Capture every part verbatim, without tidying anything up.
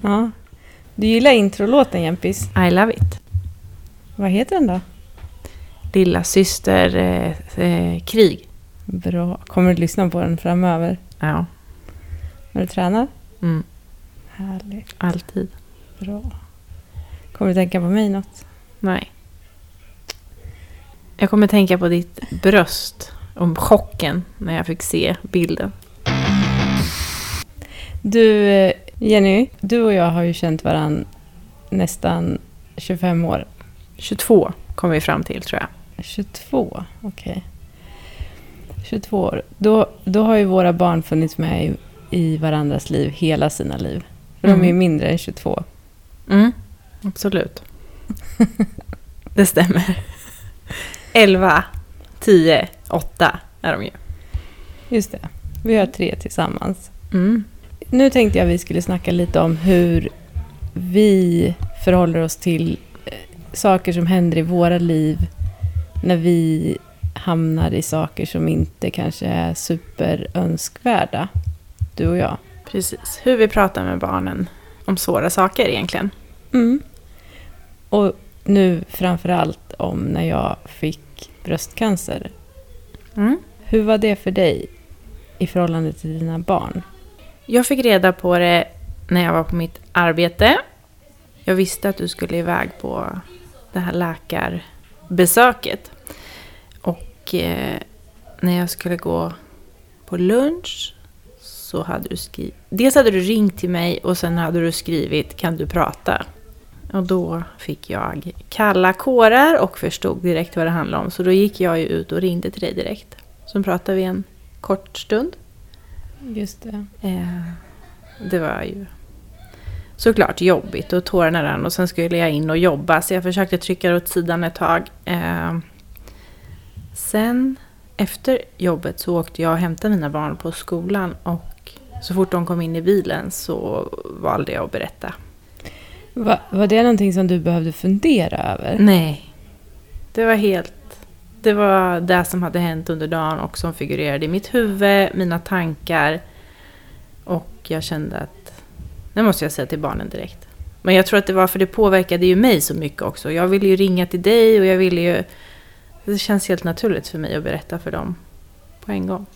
Ja. Du gillar introlåten, Jämpis. I love it. Vad heter den då? Lilla syster eh, eh, krig. Bra. Kommer du lyssna på den framöver? Ja. Har du tränat? Mm. Härligt. Alltid. Bra. Kommer du tänka på mig något? Nej. Jag kommer tänka på ditt bröst. Om chocken när jag fick se bilden. Du, Jenny, du och jag har ju känt varann nästan tjugofem år. tjugotvå kom vi fram till, tror jag. tjugotvå, okej. Okay. tjugotvå år. Då, då har ju våra barn funnits med i, i varandras liv hela sina liv. För mm. de är ju mindre än tjugotvå. Mm, absolut. Det stämmer. elva, tio, åtta är de ju. Just det. Vi har tre tillsammans. Mm. Nu tänkte jag att vi skulle snacka lite om hur vi förhåller oss till saker som händer i våra liv när vi hamnar i saker som inte kanske är superönskvärda, du och jag. Precis, hur vi pratar med barnen om svåra saker egentligen. Mm. Och nu framförallt om när jag fick bröstcancer. Mm. Hur var det för dig i förhållande till dina barn? Jag fick reda på det när jag var på mitt arbete. Jag visste att du skulle iväg på det här läkarbesöket. Och eh, när jag skulle gå på lunch så hade du skrivit... Dels hade du ringt till mig och sen hade du skrivit, kan du prata? Och då fick jag kalla kårar och förstod direkt vad det handlade om. Så då gick jag ju ut och ringde till dig direkt. Så pratade vi en kort stund. Just det. Eh, det var ju såklart jobbigt och tårarna rann och sen skulle jag in och jobba så jag försökte trycka det åt sidan ett tag. Eh, sen efter jobbet så åkte jag och hämtade mina barn på skolan och så fort de kom in i bilen så valde jag att berätta. Va, var det någonting som du behövde fundera över? Nej, det var helt... Det var det som hade hänt under dagen och som figurerade i mitt huvud, mina tankar. Och jag kände att, nu måste jag säga till barnen direkt. Men jag tror att det var för det påverkade ju mig så mycket också. Jag ville ju ringa till dig och jag ville ju... Det känns helt naturligt för mig att berätta för dem på en gång.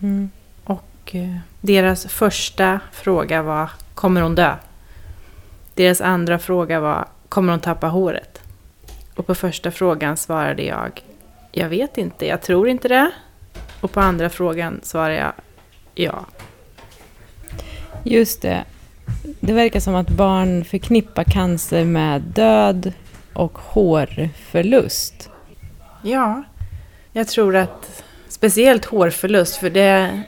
Mm. Och deras första fråga var, kommer hon dö? Deras andra fråga var, kommer hon tappa håret? Och på första frågan svarade jag... Jag vet inte, jag tror inte det. Och på andra frågan svarar jag ja. Just det. Det verkar som att barn förknippar cancer med död och hårförlust. Ja, jag tror att speciellt hårförlust, för det,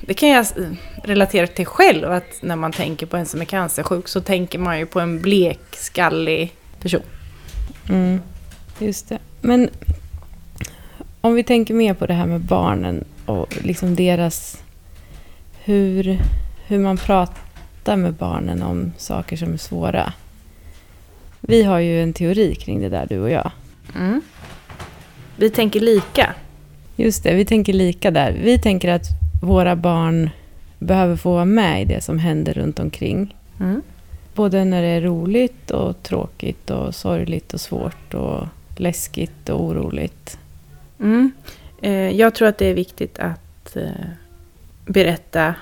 det kan jag relatera till själv. Att när man tänker på en som är cancersjuk så tänker man ju på en blek, skallig person. Mm, just det. Men... Om vi tänker mer på det här med barnen och liksom deras hur, hur man pratar med barnen om saker som är svåra. Vi har ju en teori kring det där, du och jag. Mm. Vi tänker lika. Just det, vi tänker lika där. Vi tänker att våra barn behöver få vara med i det som händer runt omkring. Mm. Både när det är roligt och tråkigt och sorgligt och svårt och läskigt och oroligt. Mm. Jag tror att det är viktigt att berätta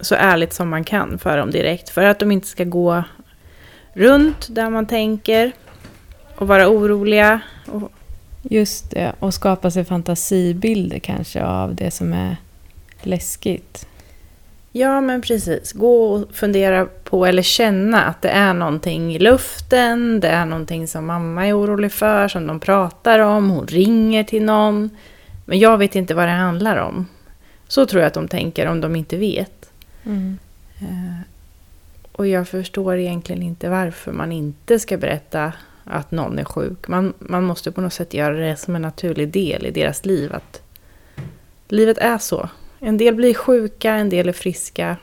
så ärligt som man kan för dem direkt. För att de inte ska gå runt där man tänker och vara oroliga. Och... Just det, och skapa sig fantasibilder kanske av det som är läskigt. Ja, men precis. Gå och fundera på eller känna att det är någonting i luften. Det är någonting som mamma är orolig för, som de pratar om. Hon ringer till någon. Men jag vet inte vad det handlar om. Så tror jag att de tänker om de inte vet. Mm. Och jag förstår egentligen inte varför man inte ska berätta att någon är sjuk. Man, man måste på något sätt göra det som en naturlig del i deras liv. Att livet är så. En del blir sjuka, en del är friska.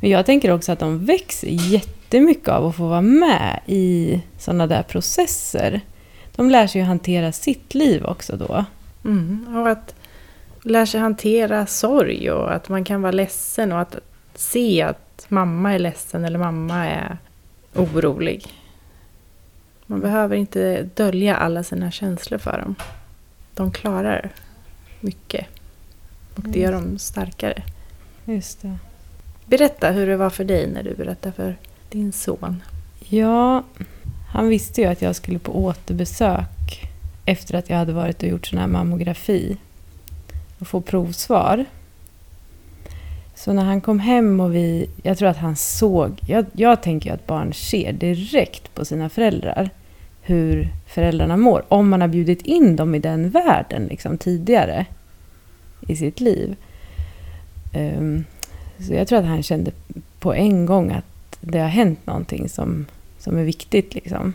Men jag tänker också att de växer jättemycket av att få vara med i sådana där processer. De lär sig ju hantera sitt liv också då. Mm, och att lär sig hantera sorg och att man kan vara ledsen och att se att mamma är ledsen eller mamma är orolig. Man behöver inte dölja alla sina känslor för dem. De klarar mycket och det gör dem starkare. Just det. Berätta hur det var för dig när du berättade för din son. Ja, han visste ju att jag skulle på återbesök efter att jag hade varit och gjort sån här mammografi och få provsvar. Så när han kom hem och vi, jag tror att han såg, jag, jag tänker ju att barn ser direkt på sina föräldrar hur föräldrarna mår. Om man har bjudit in dem i den världen liksom, tidigare i sitt liv. Um, så jag tror att han kände på en gång att det har hänt någonting som, som är viktigt. Liksom.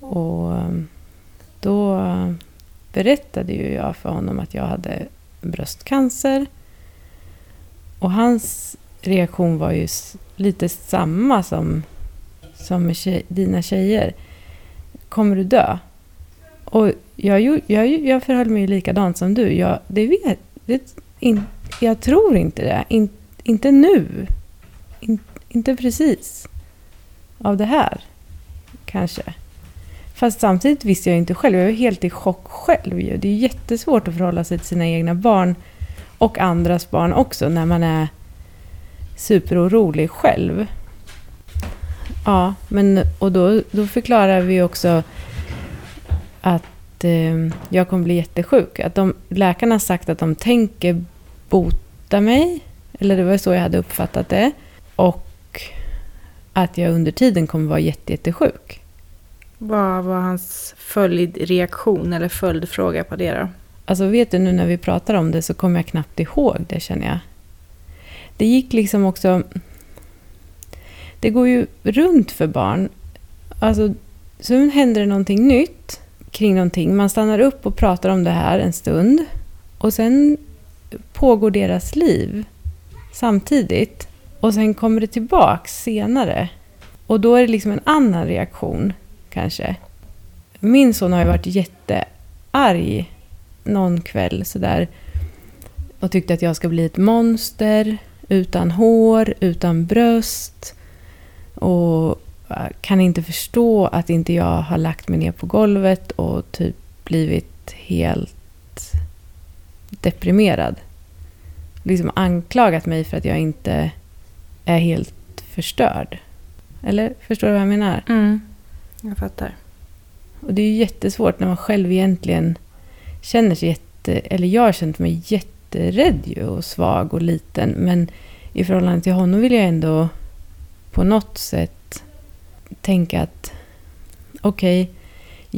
Och då berättade ju jag för honom att jag hade bröstcancer. Och hans reaktion var ju lite samma som, som med tjej, dina tjejer. Kommer du dö? Och jag, jag, jag förhöll mig likadant som du. Jag, det vet, det, in, jag tror inte det. In, inte nu. In, inte precis. Av det här. Kanske. Fast samtidigt visste jag inte själv. Jag var helt i chock själv. Det är jättesvårt att förhålla sig till sina egna barn. Och andras barn också när man är superorolig själv. Ja, men och då, då förklarar vi också att eh, jag kommer bli jättesjuk. Att de, läkarna har sagt att de tänker bota mig. Eller det var så jag hade uppfattat det. Och att jag under tiden kommer vara jätte, jättesjuk. Vad var hans följdreaktion eller följdfråga på det då? Alltså vet du, nu när vi pratar om det så kommer jag knappt ihåg det, känner jag. Det gick liksom också... Det går ju runt för barn. Alltså, så händer det någonting nytt kring någonting. Man stannar upp och pratar om det här en stund. Och sen pågår deras liv samtidigt. Och sen kommer det tillbaka senare. Och då är det liksom en annan reaktion, kanske. Min son har ju varit jättearg någon kväll så där och tyckte att jag ska bli ett monster utan hår, utan bröst och kan inte förstå att inte jag har lagt mig ner på golvet och typ blivit helt deprimerad. Liksom anklagat mig för att jag inte är helt förstörd. Eller förstår du vad jag menar? Mm. Jag fattar. Och det är ju jättesvårt när man själv egentligen känner sig jätte, eller jag har känt mig jätterädd ju och svag och liten, men i förhållande till honom vill jag ändå på något sätt tänka att okej, okay,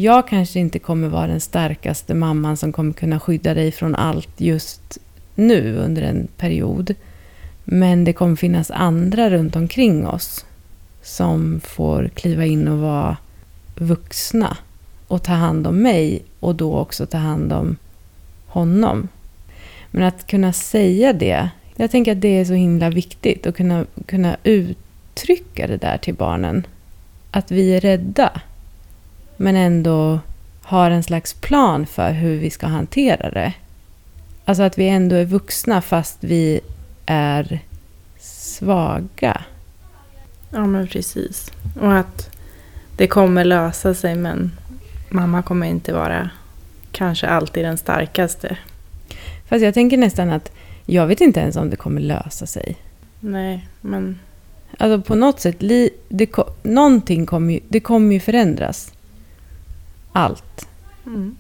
jag kanske inte kommer vara den starkaste mamman som kommer kunna skydda dig från allt just nu under en period, men det kommer finnas andra runt omkring oss som får kliva in och vara vuxna och ta hand om mig och då också ta hand om honom. Men att kunna säga det, jag tänker att det är så himla viktigt att kunna, kunna uttrycka det där till barnen. Att vi är rädda men ändå har en slags plan för hur vi ska hantera det. Alltså att vi ändå är vuxna fast vi är svaga. Ja men precis. Och att det kommer lösa sig, men mamma kommer inte vara kanske alltid den starkaste. Fast jag tänker nästan att jag vet inte ens om det kommer lösa sig. Nej, men... Alltså på något sätt, det, någonting kommer ju, det kommer ju förändras. Allt. Mm.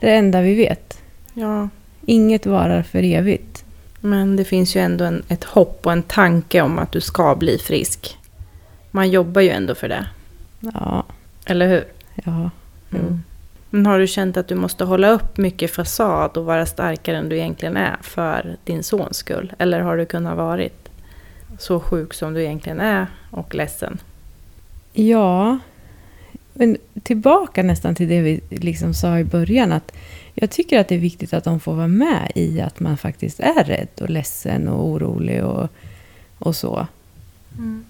Det enda vi vet. Ja. Inget varar för evigt. Men det finns ju ändå en, ett hopp och en tanke om att du ska bli frisk. Man jobbar ju ändå för det. Ja. Eller hur? Ja. Mm. Men har du känt att du måste hålla upp mycket fasad och vara starkare än du egentligen är för din sons skull? Eller har du kunnat varit så sjuk som du egentligen är och ledsen? Ja, men tillbaka nästan till det vi liksom sa i början, att jag tycker att det är viktigt att de får vara med i att man faktiskt är rädd och ledsen och orolig och, och så. Mm.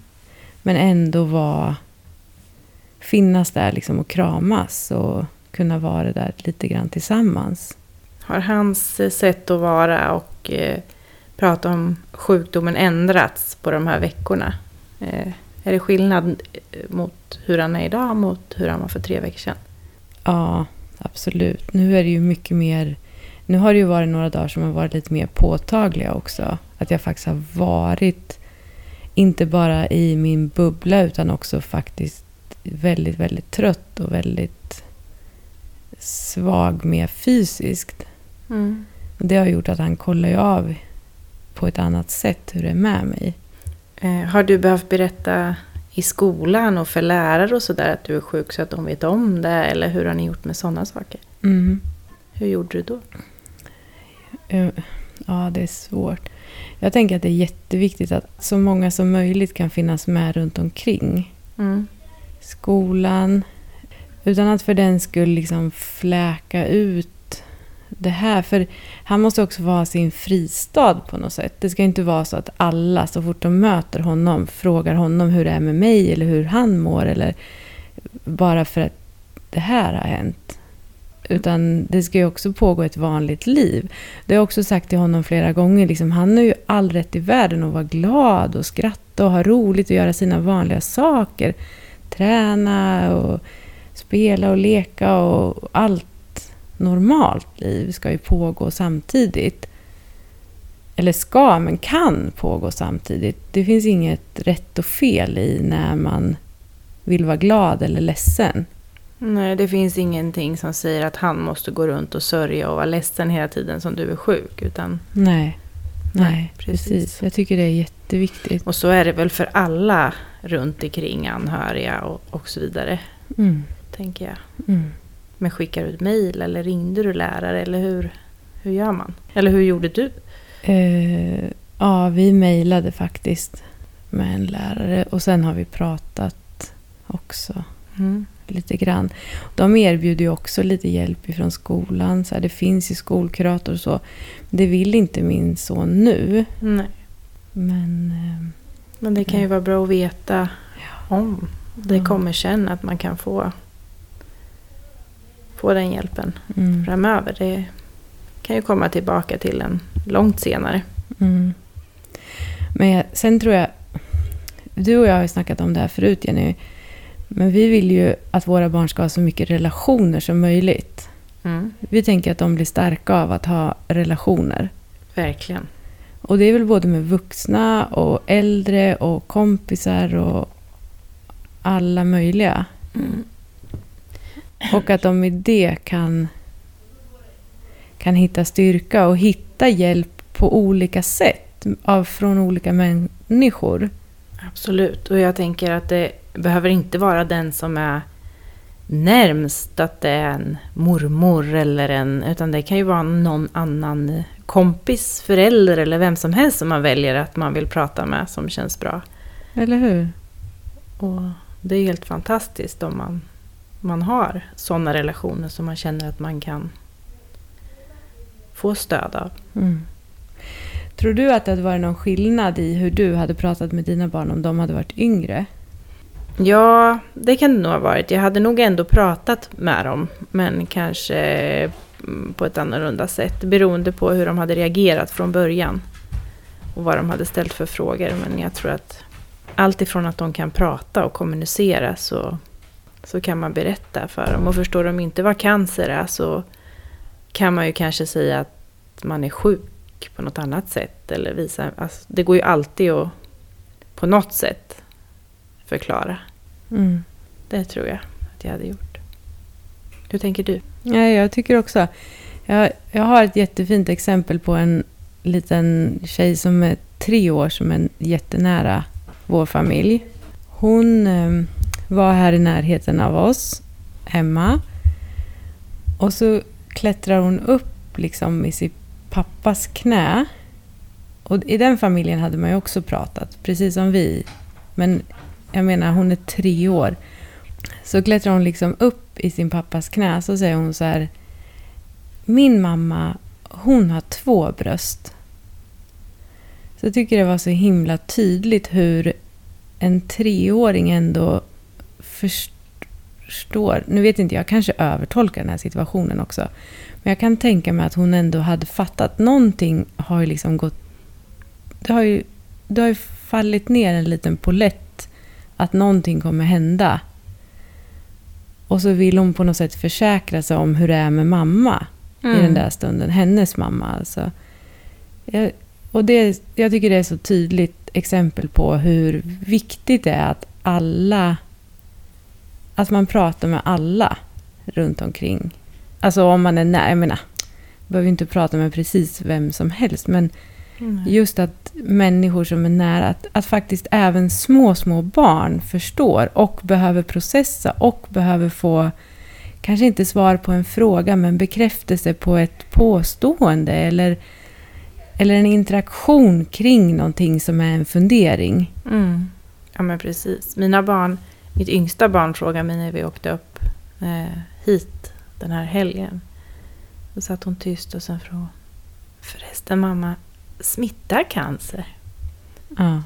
Men ändå vara... finnas där liksom och kramas och kunna vara där lite grann tillsammans. Har hans sätt att vara och eh, prata om sjukdomen ändrats på de här veckorna? Eh, är det skillnad mot hur han är idag mot hur han var för tre veckor sedan? Ja, absolut. Nu är det ju mycket mer... Nu har det ju varit några dagar som har varit lite mer påtagliga också. Att jag faktiskt har varit inte bara i min bubbla utan också faktiskt väldigt, väldigt trött och väldigt svag mer fysiskt. Mm. Det har gjort att han kollar ju av på ett annat sätt hur det är med mig. Eh, har du behövt berätta i skolan och för lärare och sådär att du är sjuk så att de vet om det? Eller hur har ni gjort med sådana saker? Mm. Hur gjorde du då? Eh, ja, det är svårt. Jag tänker att det är jätteviktigt att så många som möjligt kan finnas med runt omkring. Mm. Skolan. Utan att för den skulle liksom fläka ut det här. För han måste också vara sin fristad på något sätt. Det ska inte vara så att alla så fort de möter honom frågar honom hur det är med mig eller hur han mår. Eller bara för att det här har hänt. Utan det ska ju också pågå ett vanligt liv. Det har jag också sagt till honom flera gånger. Liksom, han har ju all rätt i världen att vara glad och skratta och ha roligt och göra sina vanliga saker. Träna och spela och leka och allt normalt liv ska ju pågå samtidigt. Eller ska, men kan pågå samtidigt. Det finns inget rätt och fel i när man vill vara glad eller ledsen. Nej, det finns ingenting som säger att han måste gå runt och sörja och vara ledsen hela tiden som du är sjuk. Utan... Nej, nej, nej precis. precis. Jag tycker det är jätteviktigt. Och så är det väl för alla runt omkring anhöriga och, och så vidare. Mm. Tänker jag. Mm. Men skickar du ett mejl eller ringde du lärare eller hur, hur gör man? Eller hur gjorde du? Eh, ja, vi mejlade faktiskt med en lärare och sen har vi pratat också mm. lite grann. De erbjuder ju också lite hjälp ifrån skolan. Så här, det finns ju skolkurator och så. Det vill inte min son nu. Nej. Men, eh, Men det kan ju vara bra att veta ja. om. Det kommer sen att man kan få, få den hjälpen mm. framöver. Det kan ju komma tillbaka till en långt senare. Mm. Men jag, sen tror jag, du och jag har ju snackat om det här förut Jenny, men vi vill ju att våra barn ska ha så mycket relationer som möjligt. Mm. Vi tänker att de blir starka av att ha relationer. Verkligen. Och det är väl både med vuxna och äldre och kompisar och alla möjliga. Mm. Och att de i det kan kan hitta styrka och hitta hjälp på olika sätt av från olika människor. Absolut. Och jag tänker att det behöver inte vara den som är närmst, att det är en mormor eller en, utan det kan ju vara någon annan kompis, förälder eller vem som helst som man väljer att man vill prata med som känns bra. Eller hur? Och det är helt fantastiskt om man, man har sådana relationer som man känner att man kan få stöd av. Mm. Tror du att det hade varit någon skillnad i hur du hade pratat med dina barn om de hade varit yngre? Ja, det kan det nog ha varit. Jag hade nog ändå pratat med dem, men kanske på ett annorlunda sätt beroende på hur de hade reagerat från början och vad de hade ställt för frågor. Men jag tror att allt ifrån att de kan prata och kommunicera så, så kan man berätta för dem. Och förstår de inte vad cancer är så kan man ju kanske säga att man är sjuk på något annat sätt. Eller visa, alltså det går ju alltid att på något sätt förklara. Mm. Det tror jag att jag hade gjort. Hur tänker du? Ja, jag tycker också. Jag, jag har ett jättefint exempel på en liten tjej som är tre år som är jättenära vår familj. Hon eh, var här i närheten av oss hemma. Och så klättrar hon upp liksom i sin pappas knä. Och i den familjen hade man ju också pratat. Precis som vi. Men jag menar hon är tre år. Så klättrar hon liksom upp i sin pappas knä. Så säger hon så här. Min mamma, hon har två bröst. Så jag tycker det var så himla tydligt hur en treåring ändå först- förstår, nu vet inte jag, kanske övertolkar den här situationen också, men jag kan tänka mig att hon ändå hade fattat någonting, har ju liksom gått, det har ju, det har ju fallit ner en liten polett att någonting kommer hända, och så vill hon på något sätt försäkra sig om hur det är med mamma mm. i den där stunden, hennes mamma alltså. Jag, och det, jag tycker det är så tydligt exempel på hur viktigt det är att alla, att man pratar med alla runt omkring. Alltså om man är nära, jag menar, behöver inte prata med precis vem som helst, men mm. just att människor som är nära, att, att faktiskt även små, små barn förstår och behöver processa och behöver få, kanske inte svar på en fråga, men bekräftelse på ett påstående eller Eller en interaktion kring någonting som är en fundering. Mm. Ja, men precis. Mina barn, mitt yngsta barn frågade mig när vi åkte upp eh, hit den här helgen. Då satt hon tyst och sen frågade, förresten mamma, smittar cancer? Ja,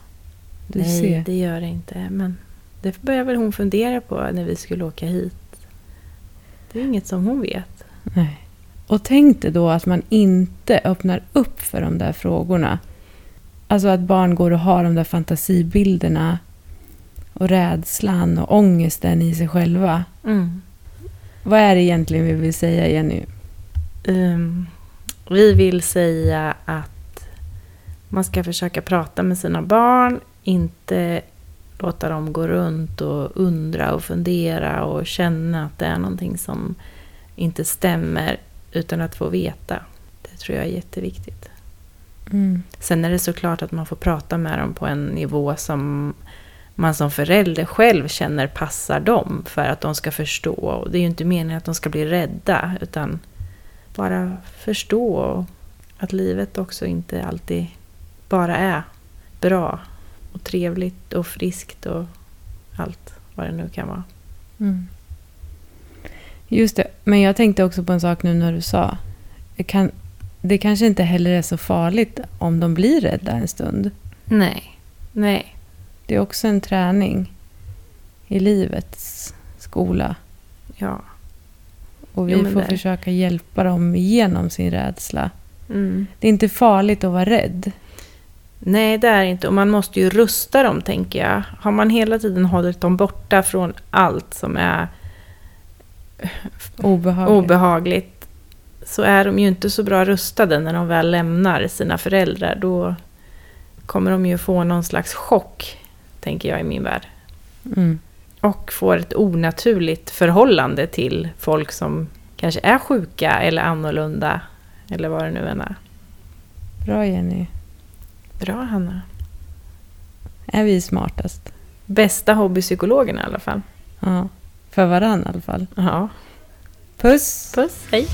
du Nej, ser. Det gör det inte. Men det började väl hon fundera på när vi skulle åka hit. Det är inget som hon vet. Nej. Och tänkte då att man inte öppnar upp för de där frågorna. Alltså att barn går och har de där fantasibilderna och rädslan och ångesten i sig själva. Mm. Vad är det egentligen vi vill säga, Jenny? Um, vi vill säga att man ska försöka prata med sina barn. Inte låta dem gå runt och undra och fundera och känna att det är någonting som inte stämmer. Utan att få veta. Det tror jag är jätteviktigt. Mm. Sen är det såklart att man får prata med dem på en nivå som man som förälder själv känner passar dem. För att de ska förstå. Och det är ju inte meningen att de ska bli rädda. Utan bara förstå att livet också inte alltid bara är bra. Och trevligt och friskt och allt vad det nu kan vara. Mm. Just det, men jag tänkte också på en sak nu när du sa. Det, kan, det kanske inte heller är så farligt om de blir rädda en stund. Nej, nej. Det är också en träning i livets skola. Ja. Och vi jo, får där. försöka hjälpa dem igenom sin rädsla. Mm. Det är inte farligt att vara rädd. Nej, det är inte. Och man måste ju rusta dem, tänker jag. Har man hela tiden hållit dem borta från allt som är Obehagligt. obehagligt så är de ju inte så bra rustade när de väl lämnar sina föräldrar. Då kommer de ju få någon slags chock, tänker jag, i min värld. Mm. Och får ett onaturligt förhållande till folk som kanske är sjuka eller annorlunda eller vad det nu än är. Bra, Jenny. Bra, Hanna. Är vi smartast? Bästa hobbypsykologerna i alla fall. Ja. För varann i alla fall. Ja. Puss. Puss, hej.